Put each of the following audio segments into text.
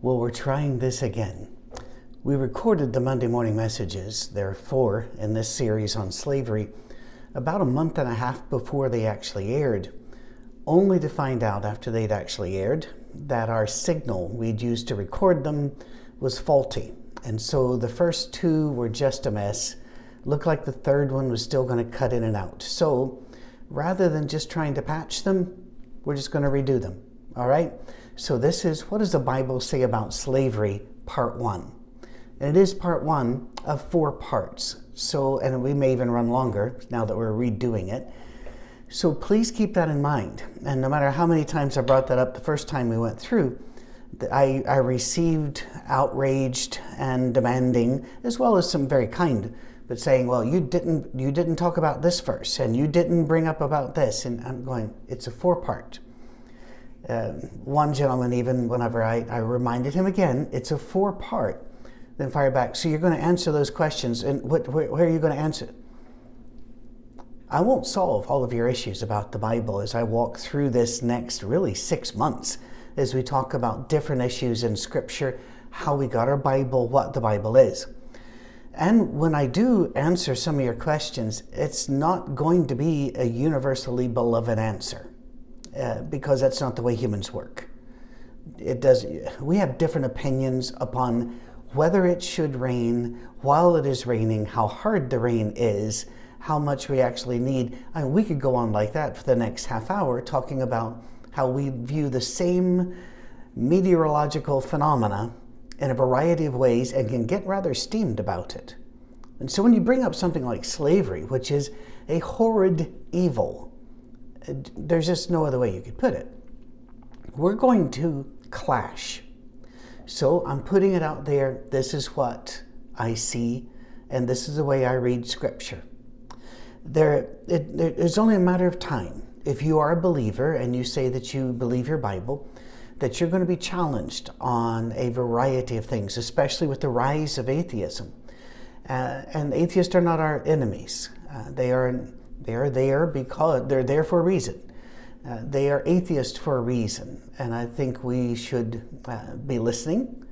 Well, we're trying this again. We recorded the Monday morning messages, there are 4 in this series on slavery, about a month and a half before they actually aired, only to find out after they'd actually aired that our signal we'd used to record them was faulty. And so the first 2 were just a mess. Looked like the third one was still going to cut in and out. So rather than just trying to patch them, we're just going to redo them. All right? So this is, what does the Bible say about slavery, part 1. And it is part 1 of 4 parts. So, and we may even run longer now that we're redoing it. So please keep that in mind. And no matter how many times I brought that up the first time we went through, I received outraged and demanding, as well as some very kind, but saying, well, you didn't talk about this verse, and you didn't bring up about this. And I'm going, it's a 4-part. One gentleman, even whenever I reminded him again, it's a 4-part, then fire back. So you're going to answer those questions, and where are you going to answer? I won't solve all of your issues about the Bible as I walk through this next really 6 months as we talk about different issues in Scripture, how we got our Bible, what the Bible is. And when I do answer some of your questions, it's not going to be a universally beloved answer. Because that's not the way humans work. We have different opinions upon whether it should rain, while it is raining, how hard the rain is, how much we actually need. I mean, we could go on like that for the next half hour talking about how we view the same meteorological phenomena in a variety of ways and can get rather steamed about it. And so when you bring up something like slavery, which is a horrid evil, there's just no other way you could put it. We're going to clash. So I'm putting it out there. This is what I see, and this is the way I read Scripture. It's only a matter of time. If you are a believer and you say that you believe your Bible, that you're going to be challenged on a variety of things, especially with the rise of atheism. And atheists are not our enemies. They are there because they're there for a reason. They are atheists for a reason. And I think we should be listening,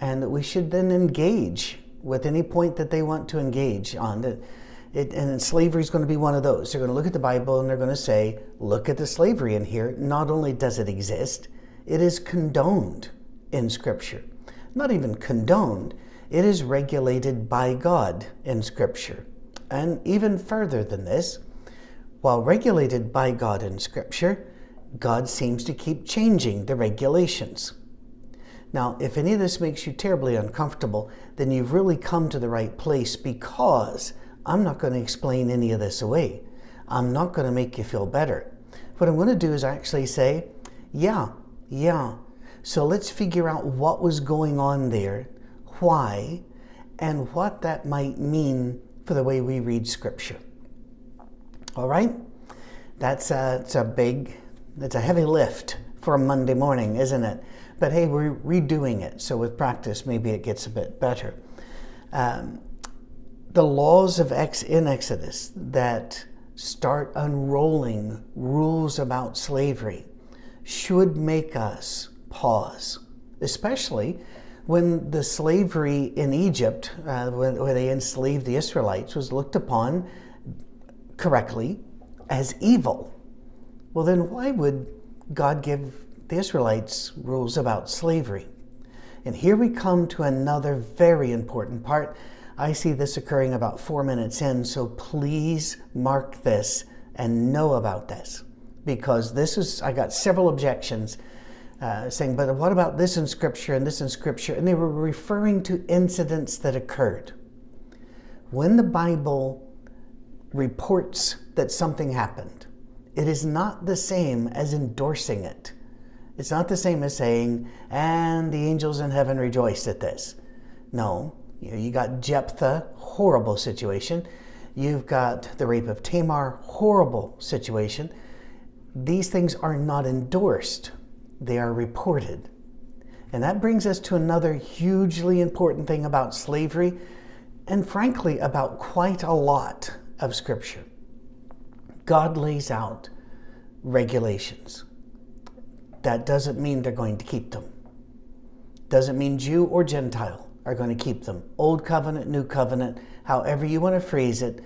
and we should then engage with any point that they want to engage on. And slavery is going to be one of those. They're going to look at the Bible and they're going to say, look at the slavery in here. Not only does it exist, it is condoned in Scripture. Not even condoned, it is regulated by God in Scripture. And even further than this, while regulated by God in Scripture, God seems to keep changing the regulations. Now, if any of this makes you terribly uncomfortable, then you've really come to the right place, because I'm not going to explain any of this away. I'm not going to make you feel better. What I'm going to do is actually say, yeah. So let's figure out what was going on there, why, and what that might mean for the way we read Scripture. All right? That's a heavy lift for a Monday morning, isn't it? But hey, we're redoing it, so with practice, maybe it gets a bit better. The laws of in Exodus that start unrolling rules about slavery should make us pause, especially when the slavery in Egypt, where they enslaved the Israelites, was looked upon correctly as evil. Well, then why would God give the Israelites rules about slavery? And here we come to another very important part. I see this occurring about 4 minutes in, so please mark this and know about this, because I got several objections saying, but what about this in Scripture and this in Scripture? And they were referring to incidents that occurred. When the Bible reports that something happened, it is not the same as endorsing it. It's not the same as saying, and the angels in heaven rejoiced at this. No, you got Jephthah, horrible situation. You've got the rape of Tamar, horrible situation. These things are not endorsed. They are reported. And that brings us to another hugely important thing about slavery, and frankly about quite a lot of Scripture. God lays out regulations. That doesn't mean they're going to keep them. Doesn't mean Jew or Gentile are going to keep them. Old covenant, new covenant, however you want to phrase it,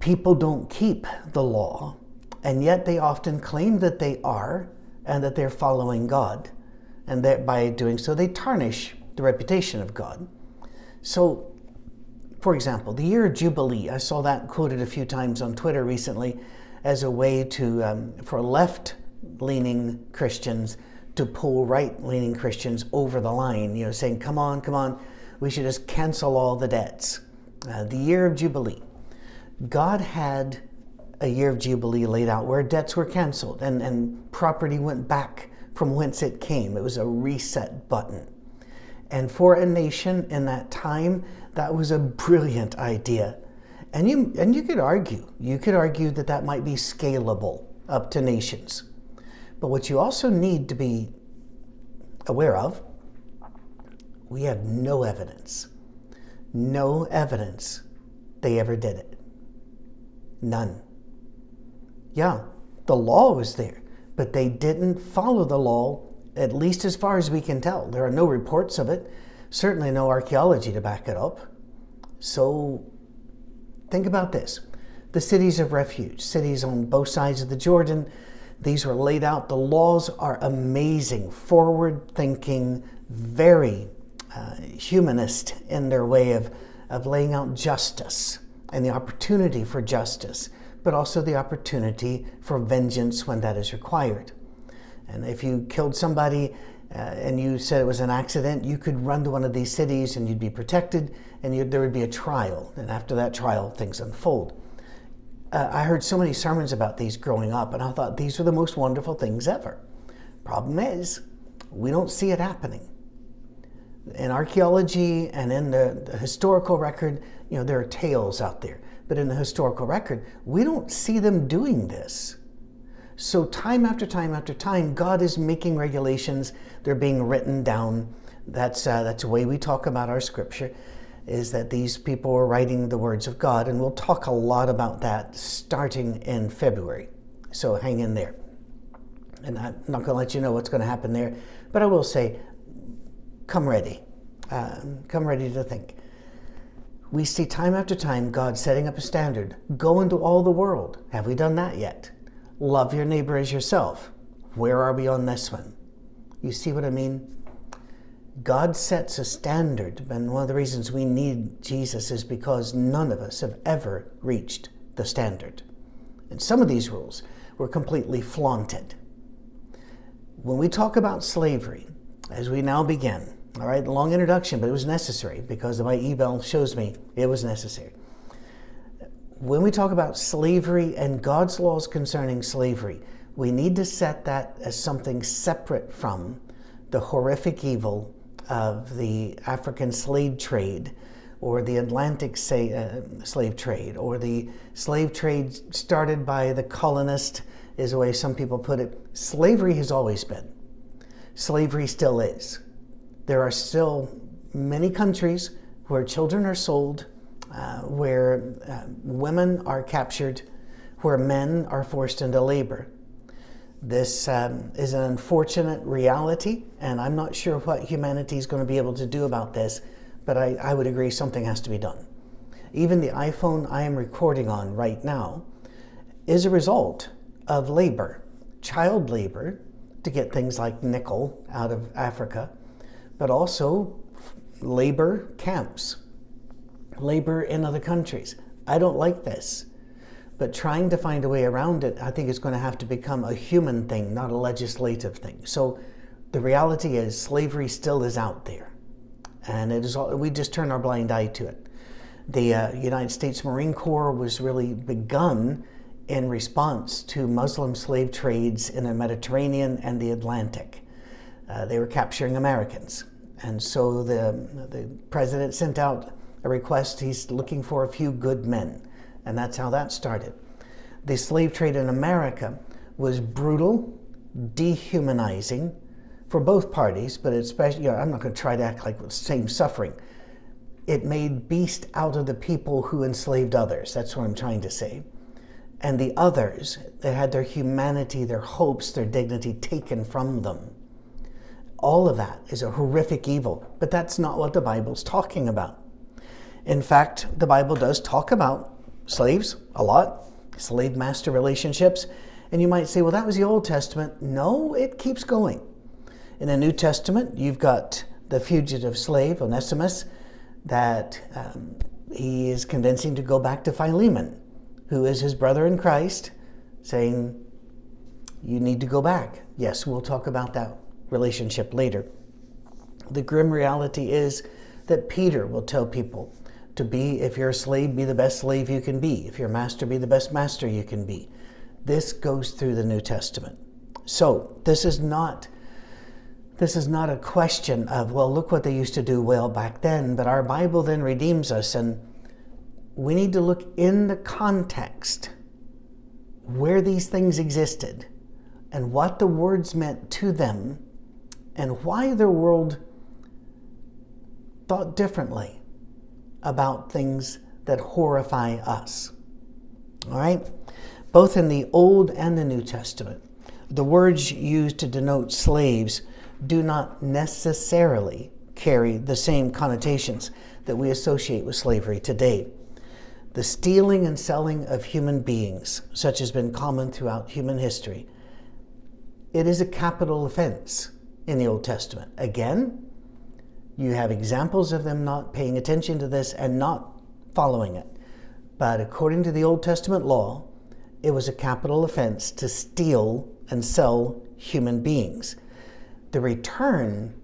people don't keep the law, and yet they often claim that they are and that they're following God, and that by doing so they tarnish the reputation of God. So, for example, the year of Jubilee, I saw that quoted a few times on Twitter recently as a way to for left-leaning Christians to pull right-leaning Christians over the line, you know, saying, come on, come on, we should just cancel all the debts. The year of Jubilee. God had a year of Jubilee laid out where debts were canceled and property went back from whence it came. It was a reset button. And for a nation in that time, that was a brilliant idea. And you could argue that that might be scalable up to nations. But what you also need to be aware of, we have no evidence they ever did it. None. Yeah, the law was there, but they didn't follow the law, at least as far as we can tell. There are no reports of it, certainly no archaeology to back it up. So think about this. The cities of refuge, cities on both sides of the Jordan, these were laid out. The laws are amazing, forward-thinking, very humanist in their way of laying out justice and the opportunity for justice, but also the opportunity for vengeance when that is required. And if you killed somebody and you said it was an accident, you could run to one of these cities and you'd be protected, and there would be a trial. And after that trial, things unfold. I heard so many sermons about these growing up, and I thought these were the most wonderful things ever. Problem is, we don't see it happening. In archaeology and in the historical record, you know, there are tales out there, but in the historical record, we don't see them doing this. So time after time after time, God is making regulations. They're being written down. That's the way we talk about our scripture, is that these people are writing the words of God, and we'll talk a lot about that starting in February. So hang in there. And I'm not going to let you know what's going to happen there, but I will say, come ready to think. We see time after time God setting up a standard. Go into all the world. Have we done that yet? Love your neighbor as yourself. Where are we on this one? You see what I mean? God sets a standard, and one of the reasons we need Jesus is because none of us have ever reached the standard. And some of these rules were completely flaunted. When we talk about slavery, as we now begin, all right, long introduction, but it was necessary because my email shows me it was necessary. When we talk about slavery and God's laws concerning slavery, we need to set that as something separate from the horrific evil of the African slave trade or the Atlantic slave trade, or the slave trade started by the colonist, is the way some people put it. Slavery has always been. Slavery still is. There are still many countries where children are sold, where women are captured, where men are forced into labor. This is an unfortunate reality, and I'm not sure what humanity is going to be able to do about this, but I would agree something has to be done. Even the iPhone I am recording on right now is a result of labor, child labor, to get things like nickel out of Africa, but also labor camps, labor in other countries. I don't like this, but trying to find a way around it, I think it's going to have to become a human thing, not a legislative thing. So the reality is slavery still is out there, and it is all, we just turn our blind eye to it. The United States Marine Corps was really begun in response to Muslim slave trades in the Mediterranean and the Atlantic. They were capturing Americans. And so the president sent out a request. He's looking for a few good men. And that's how that started. The slave trade in America was brutal, dehumanizing for both parties, but especially, you know, I'm not going to try to act like the same suffering. It made beast out of the people who enslaved others. That's what I'm trying to say. And the others, they had their humanity, their hopes, their dignity taken from them. All of that is a horrific evil, but that's not what the Bible's talking about. In fact, the Bible does talk about slaves a lot, slave-master relationships, and you might say, well, that was the Old Testament. No, it keeps going. In the New Testament, you've got the fugitive slave, Onesimus, that he is convincing to go back to Philemon, who is his brother in Christ, saying, you need to go back. Yes, we'll talk about that relationship later. The grim reality is that Peter will tell people to be, if you're a slave, be the best slave you can be. If you're a master, be the best master you can be. This goes through the New Testament. So this is not a question of, well, look what they used to do well back then, but our Bible then redeems us, and we need to look in the context where these things existed and what the words meant to them and why their world thought differently about things that horrify us. All right? Both in the Old and the New Testament, the words used to denote slaves do not necessarily carry the same connotations that we associate with slavery today. The stealing and selling of human beings, such has been common throughout human history, it is a capital offense in the Old Testament. Again, you have examples of them not paying attention to this and not following it. But according to the Old Testament law, it was a capital offense to steal and sell human beings. The return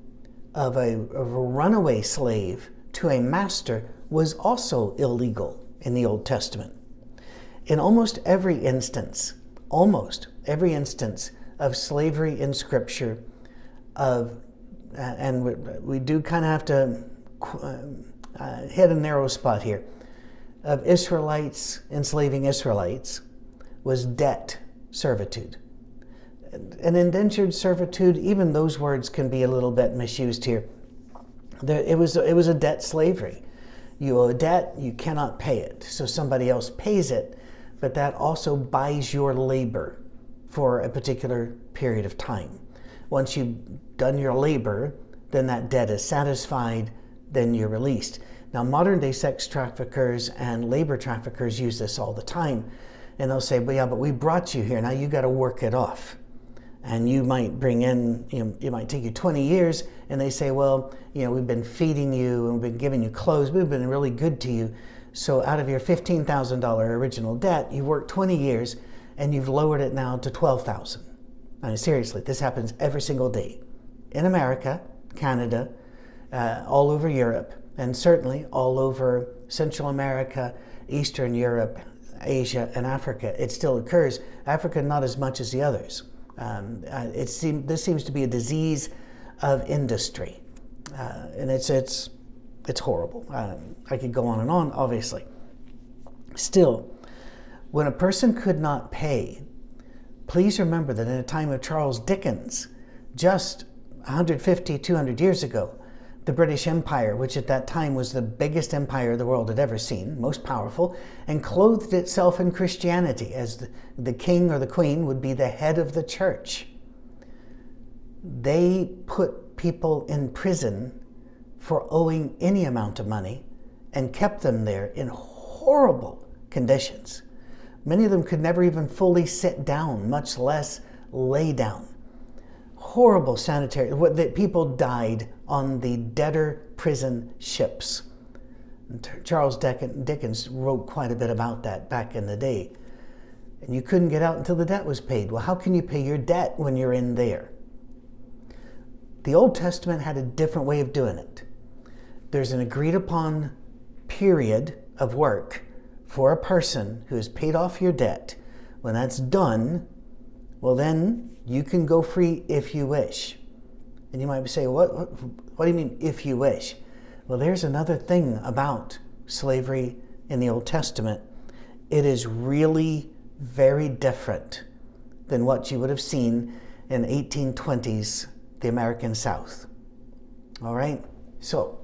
of a runaway slave to a master was also illegal in the Old Testament. In almost every instance of slavery in Scripture, and we do kind of have to hit a narrow spot here, of Israelites enslaving Israelites, was debt servitude. An indentured servitude, even those words can be a little bit misused here. It was a debt slavery. You owe a debt, you cannot pay it. So somebody else pays it, but that also buys your labor for a particular period of time. Once you've done your labor, then that debt is satisfied, then you're released. Now, modern day sex traffickers and labor traffickers use this all the time. And they'll say, but yeah, but we brought you here, now you got to work it off. And you might bring in, it might take you 20 years, and they say, well, we've been feeding you and we've been giving you clothes, we've been really good to you. So out of your $15,000 original debt, you worked 20 years and you've lowered it now to $12,000. I mean, seriously, this happens every single day in America, Canada, all over Europe, and certainly all over Central America, Eastern Europe, Asia, and Africa. It still occurs. Africa, not as much as the others. This seems to be a disease of industry, and it's horrible. I could go on, obviously. Still, when a person could not pay, please remember that in the time of Charles Dickens, just 150, 200 years ago, the British Empire, which at that time was the biggest empire the world had ever seen, most powerful, and clothed itself in Christianity as the king or the queen would be the head of the church. They put people in prison for owing any amount of money and kept them there in horrible conditions. Many of them could never even fully sit down, much less lay down. Horrible sanitary, that people died on the debtor prison ships. And Charles Dickens wrote quite a bit about that back in the day. And you couldn't get out until the debt was paid. Well, how can you pay your debt when you're in there? The Old Testament had a different way of doing it. There's an agreed upon period of work for a person who has paid off your debt. When that's done, well, then you can go free if you wish. And you might say, what do you mean, if you wish? Well, there's another thing about slavery in the Old Testament. It is really very different than what you would have seen in 1820s, the American South. All right? So,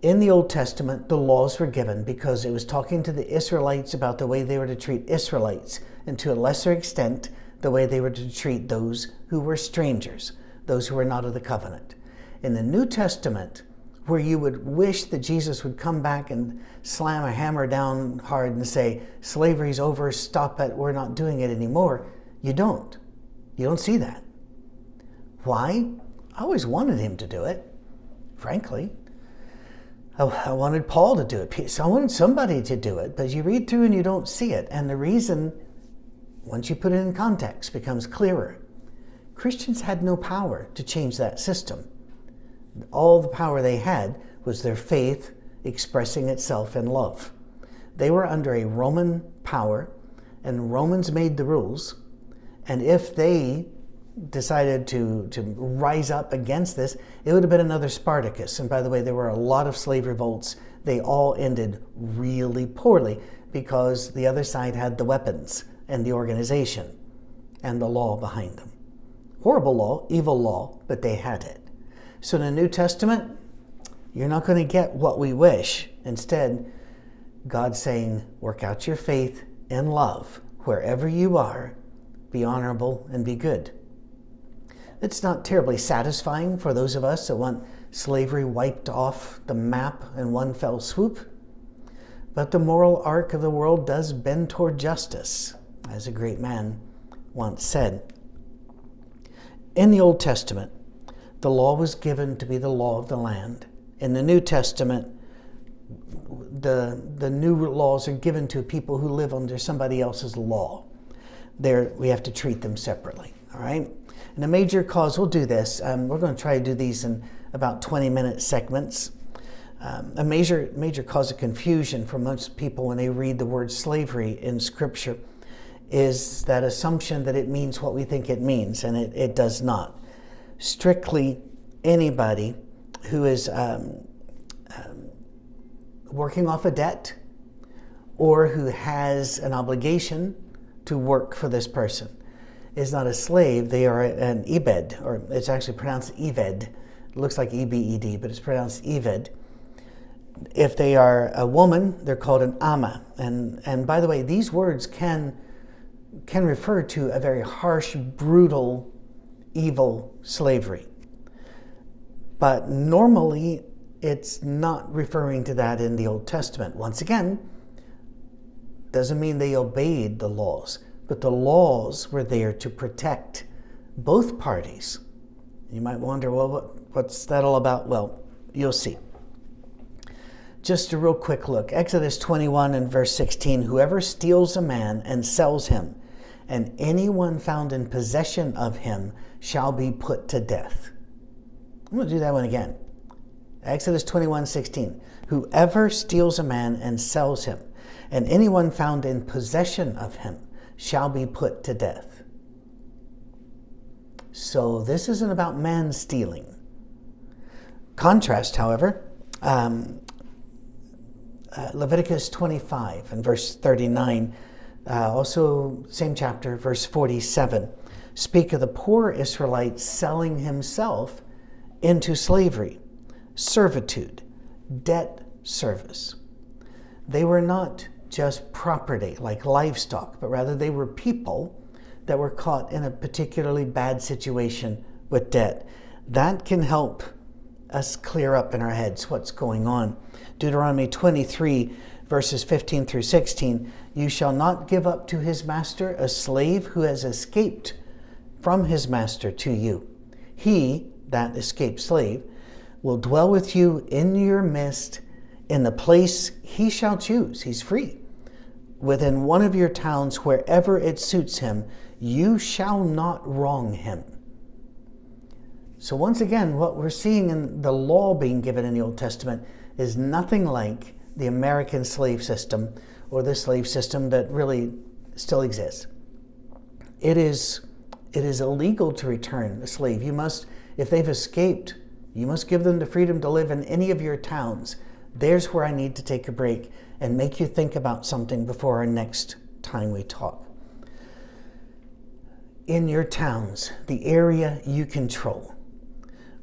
in the Old Testament, the laws were given because it was talking to the Israelites about the way they were to treat Israelites, and to a lesser extent, the way they were to treat those who were strangers. those who are not of the covenant. In the New Testament, where you would wish that Jesus would come back and slam a hammer down hard and say, slavery's over, stop it, we're not doing it anymore, you don't. You don't see that. Why? I always wanted him to do it, frankly. I wanted Paul to do it. I wanted somebody to do it, but you read through and you don't see it. And the reason, once you put it in context, becomes clearer. Christians had no power to change that system. All the power they had was their faith expressing itself in love. They were under a Roman power, and Romans made the rules. And if they decided to rise up against this, it would have been another Spartacus. And by the way, there were a lot of slave revolts. They all ended really poorly because the other side had the weapons and the organization and the law behind them. Horrible law, evil law, but they had it. So in the New Testament, you're not going to get what we wish. Instead, God's saying, work out your faith in love. Wherever you are, be honorable and be good. It's not terribly satisfying for those of us that want slavery wiped off the map in one fell swoop, but the moral arc of the world does bend toward justice, as a great man once said. In the Old Testament, the law was given to be the law of the land. In the New Testament, the new laws are given to people who live under somebody else's law. There, we have to treat them separately, all right? And a major cause, we'll do this, we're going to try to do these in about 20-minute segments. A major cause of confusion for most people when they read the word slavery in Scripture is that assumption that it means what we think it means, and it does not. Strictly anybody who is working off a debt or who has an obligation to work for this person is not a slave. They are an ebed, or it's actually pronounced eved. It looks like E-B-E-D, but it's pronounced eved. If they are a woman, they're called an ama. And by the way, these words can refer to a very harsh, brutal, evil slavery. But normally, it's not referring to that in the Old Testament. Once again, doesn't mean they obeyed the laws, but the laws were there to protect both parties. You might wonder, well, what's that all about? Well, you'll see. Just a real quick look. Exodus 21 and verse 16, whoever steals a man and sells him, and anyone found in possession of him shall be put to death. I'm going to do that one again. Exodus 21:16. Whoever steals a man and sells him, and anyone found in possession of him shall be put to death. So this isn't about man stealing. Contrast, however, Leviticus 25 and verse 39, also same chapter, verse 47, speak of the poor Israelite selling himself into slavery, servitude, debt service. They were not just property like livestock, but rather they were people that were caught in a particularly bad situation with debt. That can help us clear up in our heads what's going on. Deuteronomy 23 verses 15 through 16, you shall not give up to his master a slave who has escaped from his master to you. He, that escaped slave, will dwell with you in your midst in the place he shall choose. He's free. Within one of your towns, wherever it suits him, you shall not wrong him. So once again, what we're seeing in the law being given in the Old Testament is nothing like the American slave system or the slave system that really still exists. It is illegal to return a slave. You must, if they've escaped, you must give them the freedom to live in any of your towns. There's where I need to take a break and make you think about something before our next time we talk. In your towns, the area you control.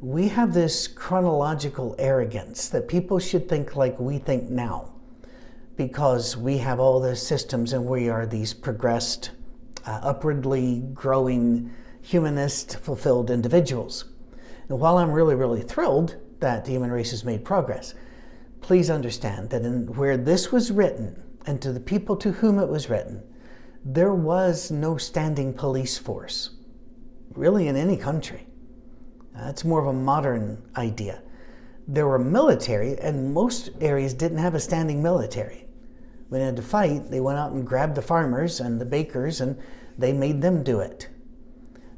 We have this chronological arrogance that people should think like we think now because we have all the systems and we are these progressed, upwardly growing humanist, fulfilled individuals. And while I'm really, really thrilled that the human race has made progress, please understand that in where this was written, and to the people to whom it was written, there was no standing police force, really, in any country. That's more of a modern idea. There were military, and most areas didn't have a standing military. When they had to fight, they went out and grabbed the farmers and the bakers, and they made them do it.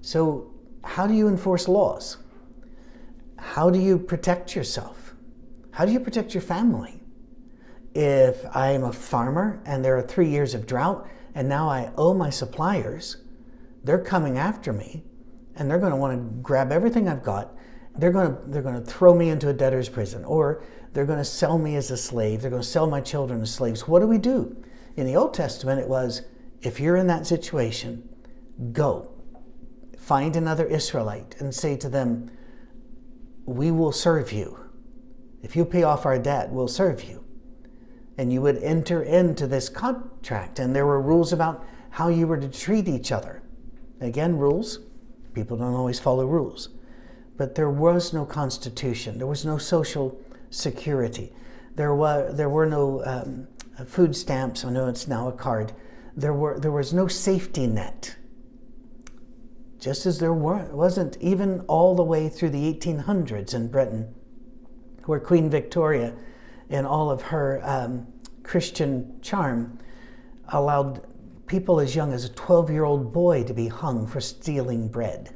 So how do you enforce laws? How do you protect yourself? How do you protect your family? If I'm a farmer and there are 3 years of drought and now I owe my suppliers, they're coming after me and they're going to want to grab everything I've got. They're going to throw me into a debtor's prison, or they're going to sell me as a slave. They're going to sell my children as slaves. What do we do? In the Old Testament, it was, if you're in that situation, go. Find another Israelite and say to them, we will serve you. If you pay off our debt, we'll serve you. And you would enter into this contract. And there were rules about how you were to treat each other. Again, rules. People don't always follow rules. But there was no constitution. There was no social security. There were no food stamps. I know it's now a card. There was no safety net. Just as there wasn't even all the way through the 1800s in Britain, where Queen Victoria, in all of her Christian charm, allowed people as young as a 12-year-old boy to be hung for stealing bread.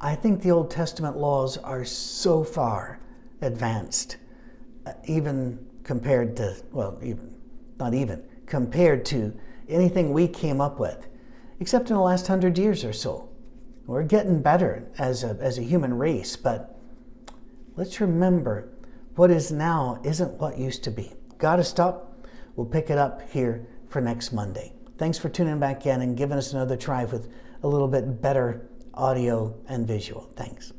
I think the Old Testament laws are so far advanced, even compared to, well, even, not even, compared to anything we came up with, except in the last 100 years or so. We're getting better as a human race, but let's remember what is now isn't what used to be. Gotta stop. We'll pick it up here for next Monday. Thanks for tuning back in and giving us another try with a little bit better audio and visual. Thanks.